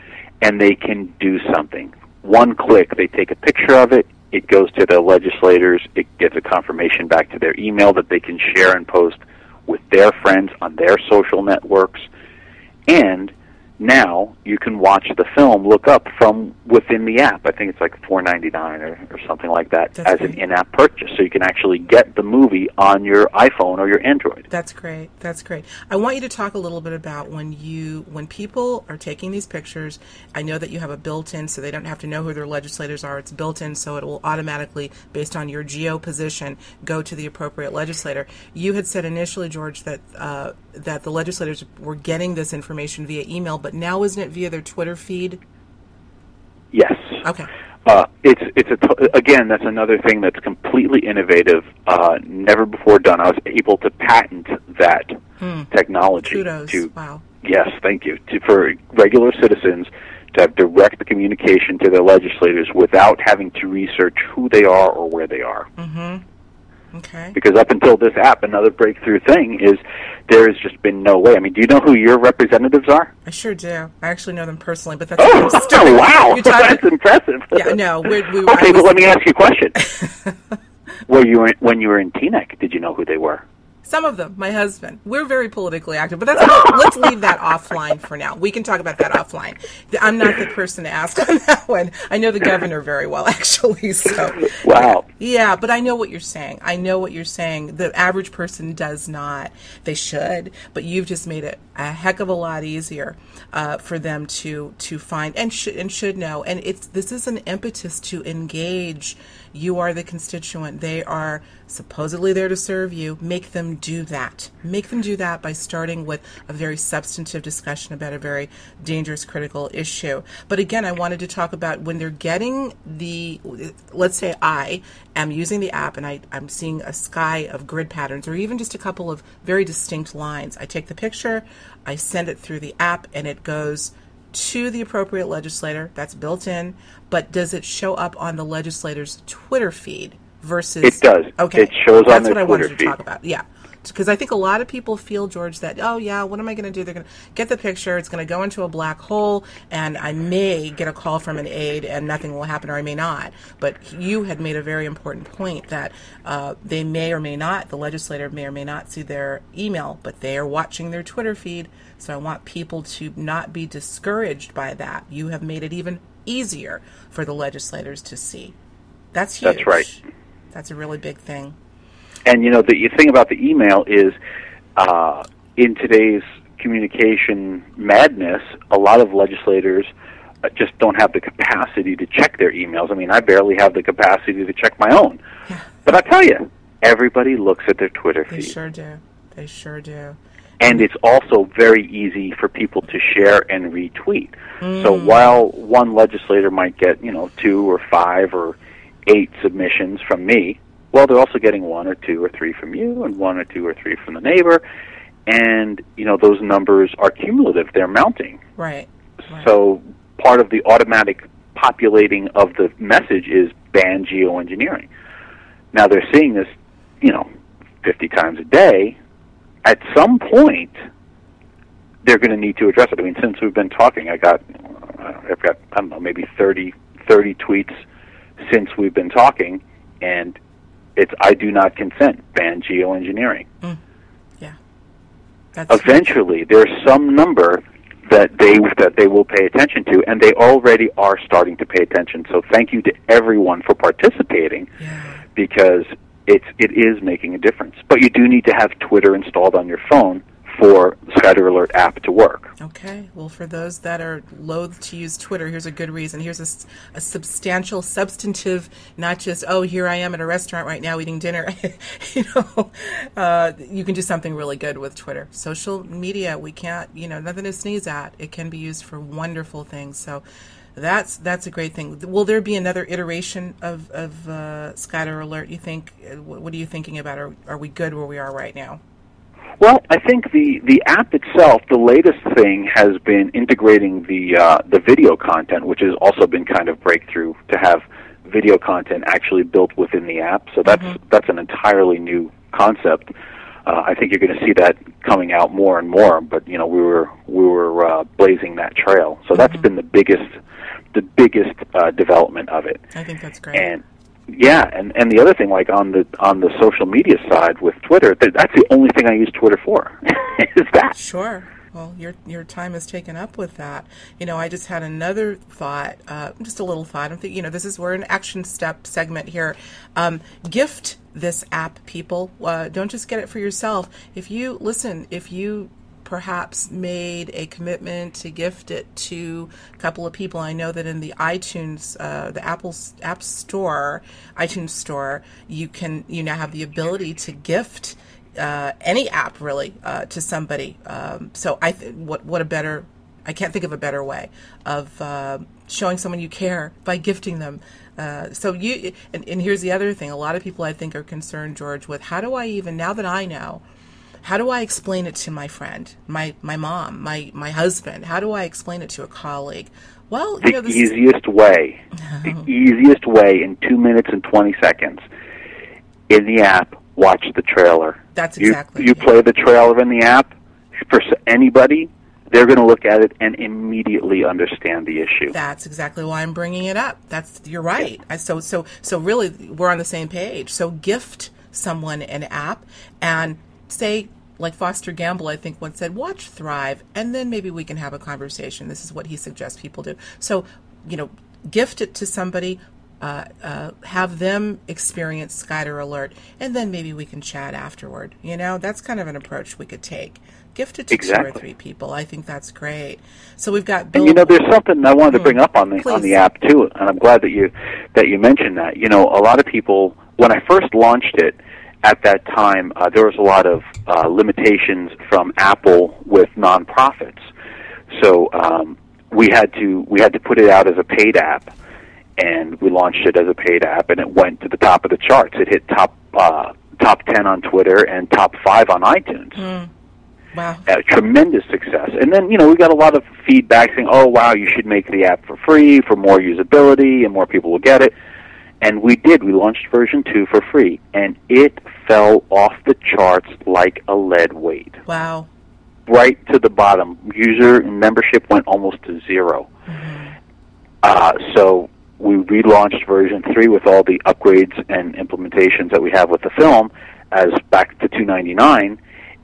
and they can do something. One click, they take a picture of it. It goes to the legislators. It gets a confirmation back to their email that they can share and post with their friends on their social networks. And now you can watch the film Look Up from within the app. I think it's like four ninety-nine or, or something like that. That's as great. An in-app purchase. So you can actually get the movie on your iPhone or your Android. That's great. That's great. I want you to talk a little bit about when you when people are taking these pictures. I know that you have a built-in, so they don't have to know who their legislators are. It's built-in, so it will automatically, based on your geo position, go to the appropriate legislator. You had said initially, George, that uh, that the legislators were getting this information via email, but now isn't it via their Twitter feed? Yes. Okay. Uh, it's it's a t- again that's another thing that's completely innovative, uh, never before done. I was able to patent that hmm. technology. Kudos. To, wow. Yes, thank you. To, for regular citizens to have direct communication to their legislators without having to research who they are or where they are. Mm-hmm. Okay. Because up until this app, another breakthrough thing is there has just been no way. I mean, do you know who your representatives are? I sure do. I actually know them personally, but that's oh, oh wow, you that's to... impressive. Yeah, no. We're, we, okay, but let me ask you a question. Were you in, when you were in Teaneck, did you know who they were? Some of them, my husband. We're very politically active, but that's not, let's leave that offline for now. We can talk about that offline. I'm not the person to ask on that one. I know the governor very well, actually. So wow. Yeah, but I know what you're saying. I know what you're saying. The average person does not. They should, but you've just made it a heck of a lot easier uh, for them to to find and should and should know. And it's this is an impetus to engage. You are the constituent. They are supposedly there to serve you. Make them do that. Make them do that by starting with a very substantive discussion about a very dangerous, critical issue. But again, I wanted to talk about when they're getting the, let's say I am using the app and I, I'm seeing a sky of grid patterns or even just a couple of very distinct lines. I take the picture, I send it through the app, and it goes to the appropriate legislator. That's built in. But does it show up on the legislator's Twitter feed versus... It does. Okay. It shows That's on their Twitter feed. That's what I wanted to feed. talk about. Yeah. Because I think a lot of people feel, George, that, oh, yeah, what am I going to do? They're going to get the picture. It's going to go into a black hole, and I may get a call from an aide, and nothing will happen, or I may not. But you had made a very important point that uh, they may or may not, the legislator may or may not see their email, but they are watching their Twitter feed. So I want people to not be discouraged by that. You have made it even easier for the legislators to see. That's huge. That's right. That's a really big thing. And, you know, the thing about the email is uh, in today's communication madness, a lot of legislators just don't have the capacity to check their emails. I mean, I barely have the capacity to check my own. Yeah. But I tell you, everybody looks at their Twitter feed. They sure do. They sure do. And it's also very easy for people to share and retweet. Mm. So while one legislator might get, you know, two or five or eight submissions from me, well, they're also getting one or two or three from you and one or two or three from the neighbor. And, you know, those numbers are cumulative. They're mounting. Right. Right. So part of the automatic populating of the message is ban geoengineering. Now, they're seeing this, you know, fifty times a day. At some point, they're going to need to address it. I mean, since we've been talking, I got, I've got, I don't know, maybe thirty, thirty tweets since we've been talking, and it's I do not consent, ban geoengineering. Mm. Yeah. That's Eventually, true. There's some number that they that they will pay attention to, and they already are starting to pay attention. So thank you to everyone for participating, yeah. because it's it is making a difference. But you do need to have Twitter installed on your phone for the Skyder Alert app to work. Okay. Well, for those that are loath to use Twitter, here's a good reason. Here's a, a substantial, substantive, not just, oh, here I am at a restaurant right now eating dinner. you know, uh, you can do something really good with Twitter. Social media, we can't, you know, nothing to sneeze at. It can be used for wonderful things. So that's that's a great thing. Will there be another iteration of, of uh, Skyder Alert, you think? What are you thinking about? Are, are we good where we are right now? Well, I think the, the app itself, the latest thing has been integrating the uh, the video content, which has also been kind of breakthrough to have video content actually built within the app. So that's mm-hmm. that's an entirely new concept. Uh, I think you're going to see that coming out more and more. But you know, we were we were uh, blazing that trail. So mm-hmm. that's been the biggest the biggest uh, development of it. I think that's great. And Yeah, and, and the other thing, like on the on the social media side with Twitter, that's the only thing I use Twitter for, is that. Sure. Well, your your time is taken up with that. You know, I just had another thought, uh, just a little thought. I'm thinking, you know, this is we're an action step segment here. Um, gift this app, people. Uh, don't just get it for yourself. If you listen, if you. perhaps made a commitment to gift it to a couple of people. I know that in the iTunes, uh, the Apple App Store, iTunes Store, you can you now have the ability to gift uh, any app really uh, to somebody. Um, so I th- what what a better I can't think of a better way of uh, showing someone you care by gifting them. Uh, so you and, and here's the other thing. A lot of people I think are concerned, George, with how do I even now that I know. How do I explain it to my friend, my, my mom, my, my husband? How do I explain it to a colleague? Well, you the know, this easiest is... way, oh. the easiest way in two minutes and twenty seconds in the app, watch the trailer. That's exactly. You, you yeah. play the trailer in the app for anybody. They're going to look at it and immediately understand the issue. That's exactly why I'm bringing it up. That's you're right. Yeah. So so so really, we're on the same page. So gift someone an app and. say, like Foster Gamble, I think, once said, watch Thrive, and then maybe we can have a conversation. This is what he suggests people do. So, you know, gift it to somebody, uh, uh, have them experience Skyder Alert, and then maybe we can chat afterward. You know, that's kind of an approach we could take. Gift it to exactly. two or three people. I think that's great. So we've got Bill. And, you know, there's something I wanted to bring up on the Please. on the app, too, and I'm glad that you that you mentioned that. You know, a lot of people, when I first launched it, at that time, uh, there was a lot of uh, limitations from Apple with nonprofits, so um, we had to we had to put it out as a paid app, and we launched it as a paid app, and it went to the top of the charts. It hit top uh, top ten on Twitter and top five on iTunes. Mm. Wow! Uh, tremendous success. And then, you know, we got a lot of feedback saying, "Oh, wow, you should make the app for free for more usability, and more people will get it." And we did. We launched version two for free, and it fell off the charts like a lead weight. Wow. Right to the bottom. User membership went almost to zero. Mm-hmm. Uh, so we relaunched version three with all the upgrades and implementations that we have with the film as back to two ninety-nine,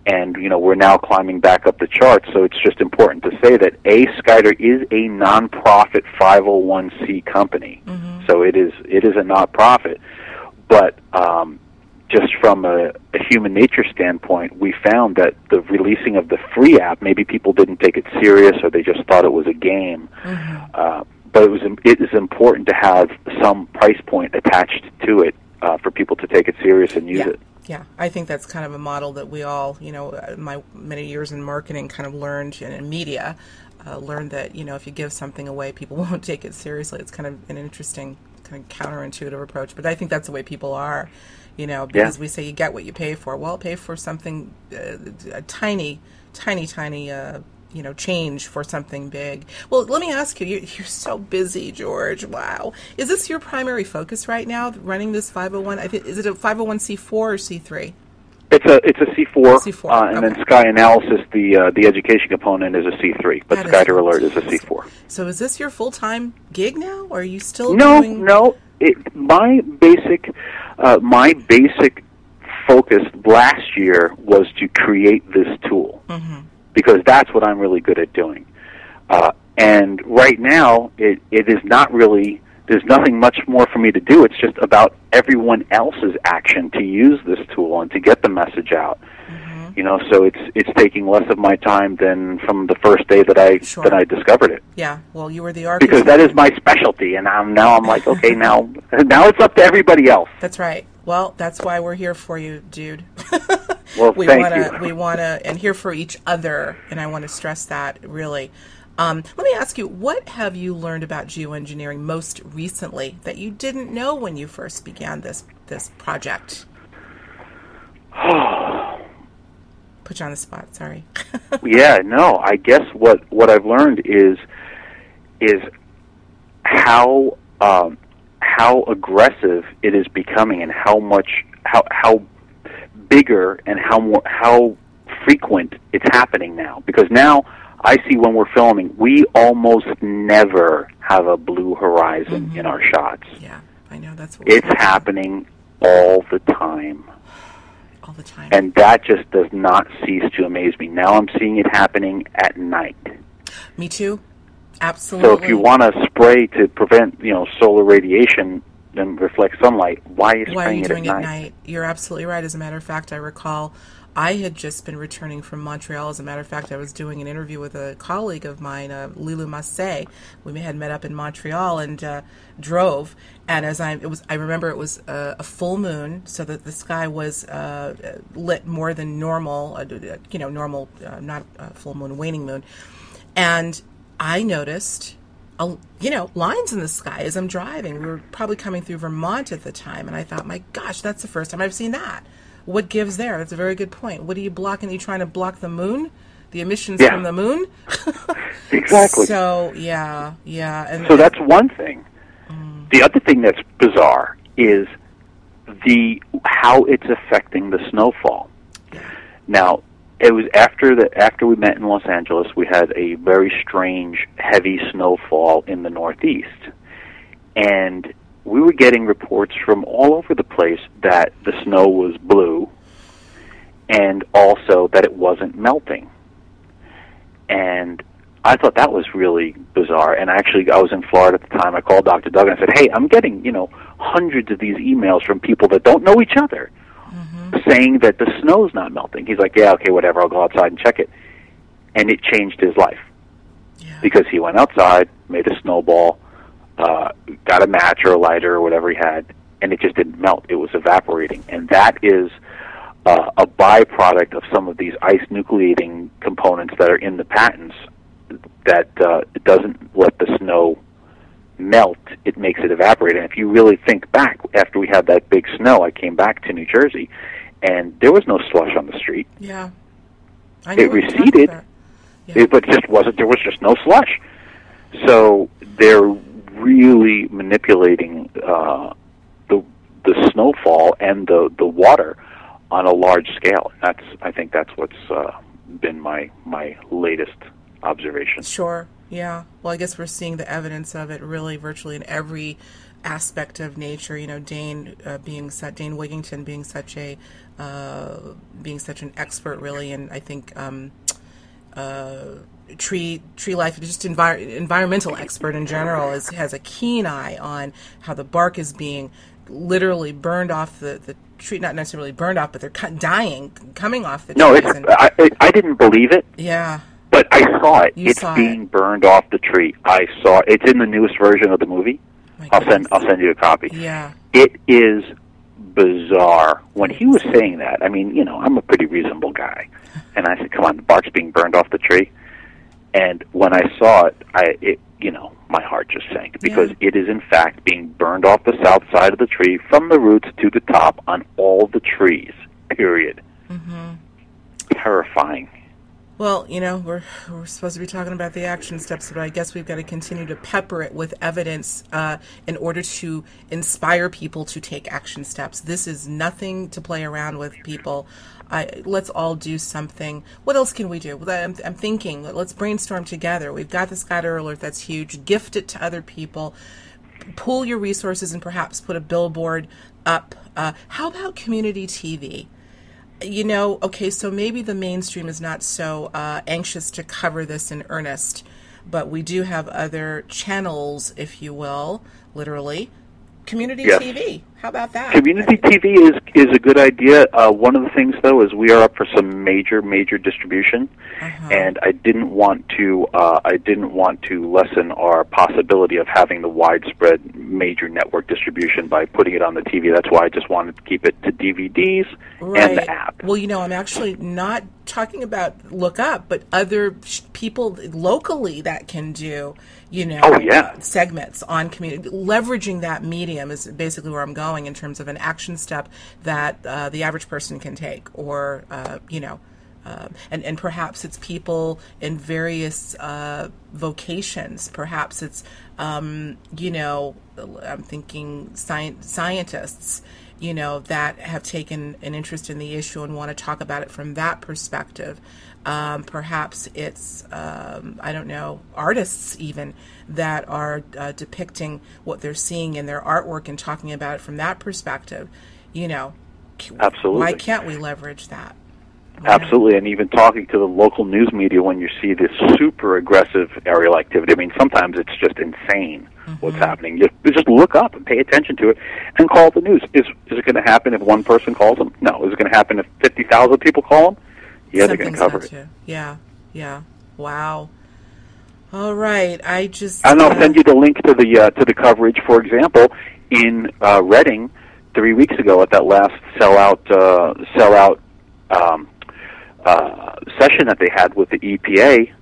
and, you know, we're now climbing back up the charts. So it's just important to say that, A, Skyder is a nonprofit five oh one c company. Mm-hmm. So it is it is a not-profit, but um, just from a, a human nature standpoint, we found that the releasing of the free app, maybe people didn't take it serious or they just thought it was a game. Mm-hmm. Uh, but it was it is important to have some price point attached to it uh, for people to take it serious and use yeah. it. Yeah, I think that's kind of a model that we all, you know, my many years in marketing kind of learned, and in media. Uh, learned that, you know, if you give something away, people won't take it seriously. It's kind of an interesting, kind of counterintuitive approach, but I think that's the way people are, you know, because yeah. we say you get what you pay for. Well, pay for something, uh, a tiny, tiny, tiny, uh, you know, change for something big. Well, let me ask you, you, you're so busy, George. Wow. Is this your primary focus right now, running this five oh one? I think, is it a five oh one c four or c three? It's a it's a C four, C four. Uh, and okay. then Sky Analysis, the uh, the education component, is a C three, but that Skyder is Alert is a C four. So is this your full-time gig now, or are you still no, doing... No, no. My basic, uh, my basic focus last year was to create this tool, mm-hmm. because that's what I'm really good at doing. Uh, and right now, it, it is not really... There's nothing much more for me to do. It's just about everyone else's action to use this tool and to get the message out. Mm-hmm. You know, so it's it's taking less of my time than from the first day that I sure. that I discovered it. Yeah, well, you were the architect. Because that is my specialty, and I'm, now I'm like, okay, now now it's up to everybody else. That's right. Well, that's why we're here for you, dude. Well, we thank wanna, you. We want to, and here for each other, and I want to stress that, really. Um, let me ask you, what have you learned about geoengineering most recently that you didn't know when you first began this this project? Put you on the spot, sorry. Yeah, no, I guess what, what I've learned is is how um, how aggressive it is becoming, and how much how how bigger and how more, how frequent it's happening now, because now I see when we're filming, we almost never have a blue horizon mm-hmm. in our shots. Yeah, I know. That's what we're It's happening about. all the time. All the time. And that just does not cease to amaze me. Now I'm seeing it happening at night. Me too. Absolutely. So if you want to spray to prevent, you know, solar radiation and reflect sunlight, why are you spraying why are you it doing at, it night? at night? You're absolutely right. As a matter of fact, I recall... I had just been returning from Montreal. As a matter of fact, I was doing an interview with a colleague of mine, uh, Lilou Massé. We had met up in Montreal and uh, drove. And as I, it was, I remember it was a, a full moon, so that the sky was uh, lit more than normal. Uh, you know, normal, uh, not a full moon, waning moon. And I noticed, a, you know, lines in the sky as I'm driving. We were probably coming through Vermont at the time, and I thought, my gosh, that's the first time I've seen that. What gives there? That's a very good point. What are you blocking? Are you trying to block the moon? The emissions yeah. from the moon? Exactly. So, yeah, yeah. And so that's one thing. Mm. The other thing that's bizarre is the how it's affecting the snowfall. Yeah. Now, it was after the, after we met in Los Angeles, we had a very strange, heavy snowfall in the Northeast. And... we were getting reports from all over the place that the snow was blue and also that it wasn't melting. And I thought that was really bizarre. And actually, I was in Florida at the time. I called Doctor Doug and I said, hey, I'm getting, you know, hundreds of these emails from people that don't know each other mm-hmm. saying that the snow's not melting. He's like, yeah, okay, whatever, I'll go outside and check it. And it changed his life yeah. because he went outside, made a snowball, uh, got a match or a lighter or whatever he had, and it just didn't melt. It was evaporating. And that is uh, a byproduct of some of these ice nucleating components that are in the patents that uh, it doesn't let the snow melt. It makes it evaporate. And if you really think back, after we had that big snow, I came back to New Jersey, and there was no slush on the street. Yeah. I knew it receded, yeah. it, but just wasn't. There was just no slush. So they're really manipulating uh, the the snowfall and the, the water on a large scale. That's I think that's what's uh, been my my latest observation. Sure. Yeah. Well, I guess we're seeing the evidence of it really virtually in every aspect of nature. You know, Dane uh, being such, Dane Wigington being such a uh, being such an expert, really, and I think um, uh, tree tree life, just envir- environmental expert in general, is has a keen eye on how the bark is being literally burned off the, the tree, not necessarily burned off, but they're cut, dying, coming off the trees. No, it's, and, I, I didn't believe it. Yeah. But I saw it. You it's saw being it. burned off the tree. I saw it. It's in the newest version of the movie. My I'll goodness. send I'll send you a copy. Yeah. It is bizarre. When he was saying that, I mean, you know, I'm a pretty reasonable guy. And I said, come on, the bark's being burned off the tree. And when I saw it, I it you know, my heart just sank because yeah. it is in fact being burned off the south side of the tree from the roots to the top on all the trees. Period. Mm-hmm. Terrifying. Well, you know, we're we're supposed to be talking about the action steps, but I guess we've got to continue to pepper it with evidence uh, in order to inspire people to take action steps. This is nothing to play around with, people. I, let's all do something. What else can we do? I'm, I'm thinking, let's brainstorm together. We've got the Skyder Alert that's huge. Gift it to other people. Pool your resources and perhaps put a billboard up. Uh, how about community T V? You know, okay, so maybe the mainstream is not so uh, anxious to cover this in earnest, but we do have other channels, if you will, literally. Community yes. T V, how about that? Community I mean, T V is is a good idea. Uh, one of the things, though, is we are up for some major, major distribution, uh-huh. and I didn't want to uh, I didn't want to lessen our possibility of having the widespread major network distribution by putting it on the T V. That's why I just wanted to keep it to D V Ds right. and the app. Well, you know, I'm actually not talking about Look Up, but other sh- people locally that can do, you know, oh, yeah. uh, segments on community. Leveraging that medium is basically where I'm going in terms of an action step that uh, the average person can take or, uh, you know, uh, and, and perhaps it's people in various uh, vocations. Perhaps it's, um, you know, I'm thinking sci- scientists. You know, that have taken an interest in the issue and want to talk about it from that perspective. Um, perhaps it's, um, I don't know, artists even that are uh, depicting what they're seeing in their artwork and talking about it from that perspective. You know, absolutely. Why can't we leverage that? Why absolutely, not? And even talking to the local news media when you see this super aggressive aerial activity. I mean, sometimes it's just insane. Mm-hmm. What's happening? Just, just look up and pay attention to it, and call the news. Is is it going to happen if one person calls them? No. Is it going to happen if fifty thousand people call them? Yeah, something's they're going to cover it. You. Yeah, yeah. Wow. All right. I just. And I'll uh, send you the link to the uh, to the coverage. For example, in uh, Reading three weeks ago at that last sellout uh, sellout um, uh, session that they had with the E P A,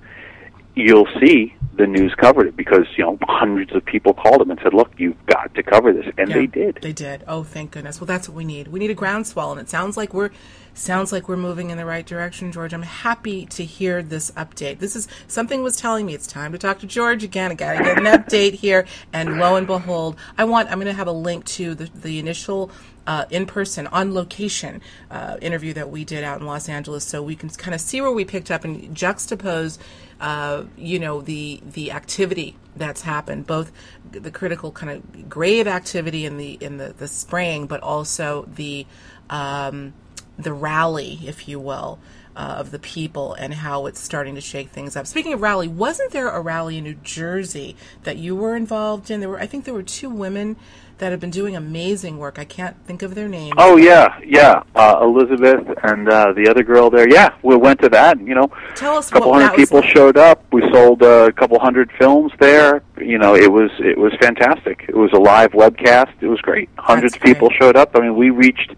you'll see. The news covered it because, you know, hundreds of people called them and said, look, you've got to cover this. And yeah, they did. They did. Oh, thank goodness. Well, that's what we need. We need a groundswell. And it sounds like we're sounds like we're moving in the right direction, George. I'm happy to hear this update. This is something was telling me it's time to talk to George again. I got to get an update here. And lo and behold, I want I'm going to have a link to the, the initial Uh, in-person, on-location uh, interview that we did out in Los Angeles, so we can kind of see where we picked up and juxtapose, uh, you know, the the activity that's happened, both the critical kind of grave activity in the in the, the spraying, but also the um, the rally, if you will, uh, of the people and how it's starting to shake things up. Speaking of rally, wasn't there a rally in New Jersey that you were involved in? There were, I think there were two women that have been doing amazing work. I can't think of their names. Oh, yeah, yeah. Uh, Elizabeth and uh, the other girl there. Yeah, we went to that. And, you know, Tell us a couple hundred people like. showed up. We sold uh, a couple hundred films there. You know, it was it was fantastic. It was a live webcast. It was great. Hundreds of people showed up. I mean, we reached...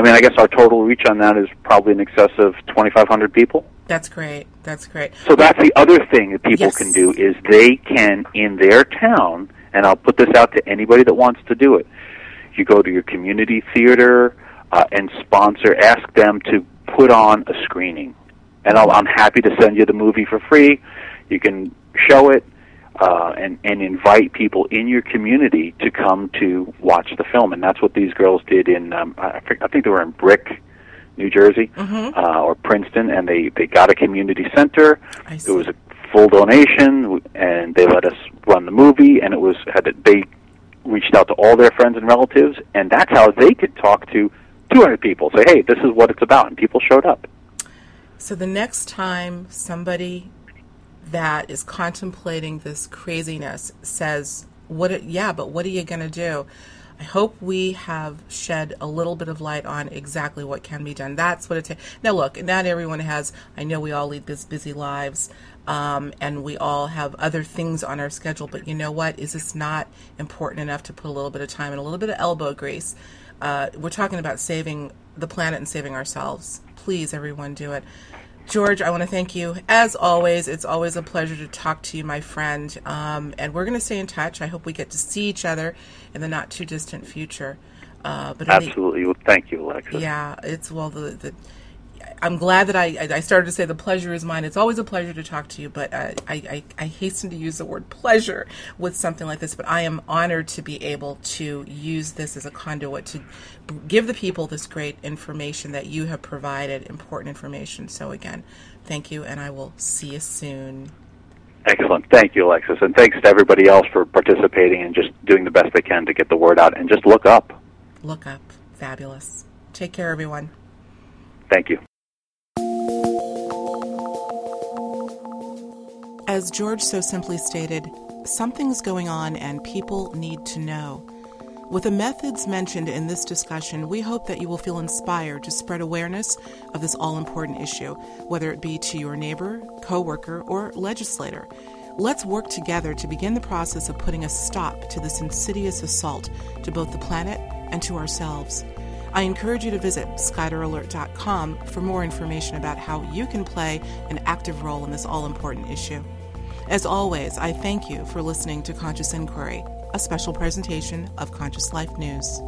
I mean, I guess our total reach on that is probably in excess of twenty-five hundred people. That's great. That's great. So that's the other thing that people yes. can do is they can, in their town, and I'll put this out to anybody that wants to do it, you go to your community theater uh, and sponsor, ask them to put on a screening. And I'll, I'm happy to send you the movie for free. You can show it. Uh, and, and invite people in your community to come to watch the film. And that's what these girls did in, um, I, I think they were in Brick, New Jersey, mm-hmm. uh, or Princeton, and they, they got a community center. It was a full donation, and they let us run the movie, and it was had to, they reached out to all their friends and relatives, and that's how they could talk to two hundred people, say, hey, this is what it's about, and people showed up. So the next time somebody that is contemplating this craziness says, "What? Yeah, but what are you going to do?" I hope we have shed a little bit of light on exactly what can be done. That's what it takes. Now, look, not everyone has. I know we all lead these busy lives, um, and we all have other things on our schedule, but you know what? Is this not important enough to put a little bit of time and a little bit of elbow grease? Uh, we're talking about saving the planet and saving ourselves. Please, everyone, do it. George, I want to thank you. As always, it's always a pleasure to talk to you, my friend. Um, and we're going to stay in touch. I hope we get to see each other in the not-too-distant future. Uh, but Absolutely. The, well, thank you, Alexa. Yeah, it's, well, the, the, I'm glad that I, I started to say the pleasure is mine. It's always a pleasure to talk to you, but uh, I, I, I hasten to use the word pleasure with something like this. But I am honored to be able to use this as a conduit to give the people this great information that you have provided, important information. So again, thank you, and I will see you soon. Excellent. Thank you, Alexis, and thanks to everybody else for participating and just doing the best they can to get the word out and just look up. Look up. Fabulous. Take care, everyone. Thank you. As George so simply stated, something's going on and people need to know. With the methods mentioned in this discussion, we hope that you will feel inspired to spread awareness of this all-important issue, whether it be to your neighbor, coworker, or legislator. Let's work together to begin the process of putting a stop to this insidious assault to both the planet and to ourselves. I encourage you to visit Skyder Alert dot com for more information about how you can play an active role in this all-important issue. As always, I thank you for listening to Conscious Inquiry, a special presentation of Conscious Life News.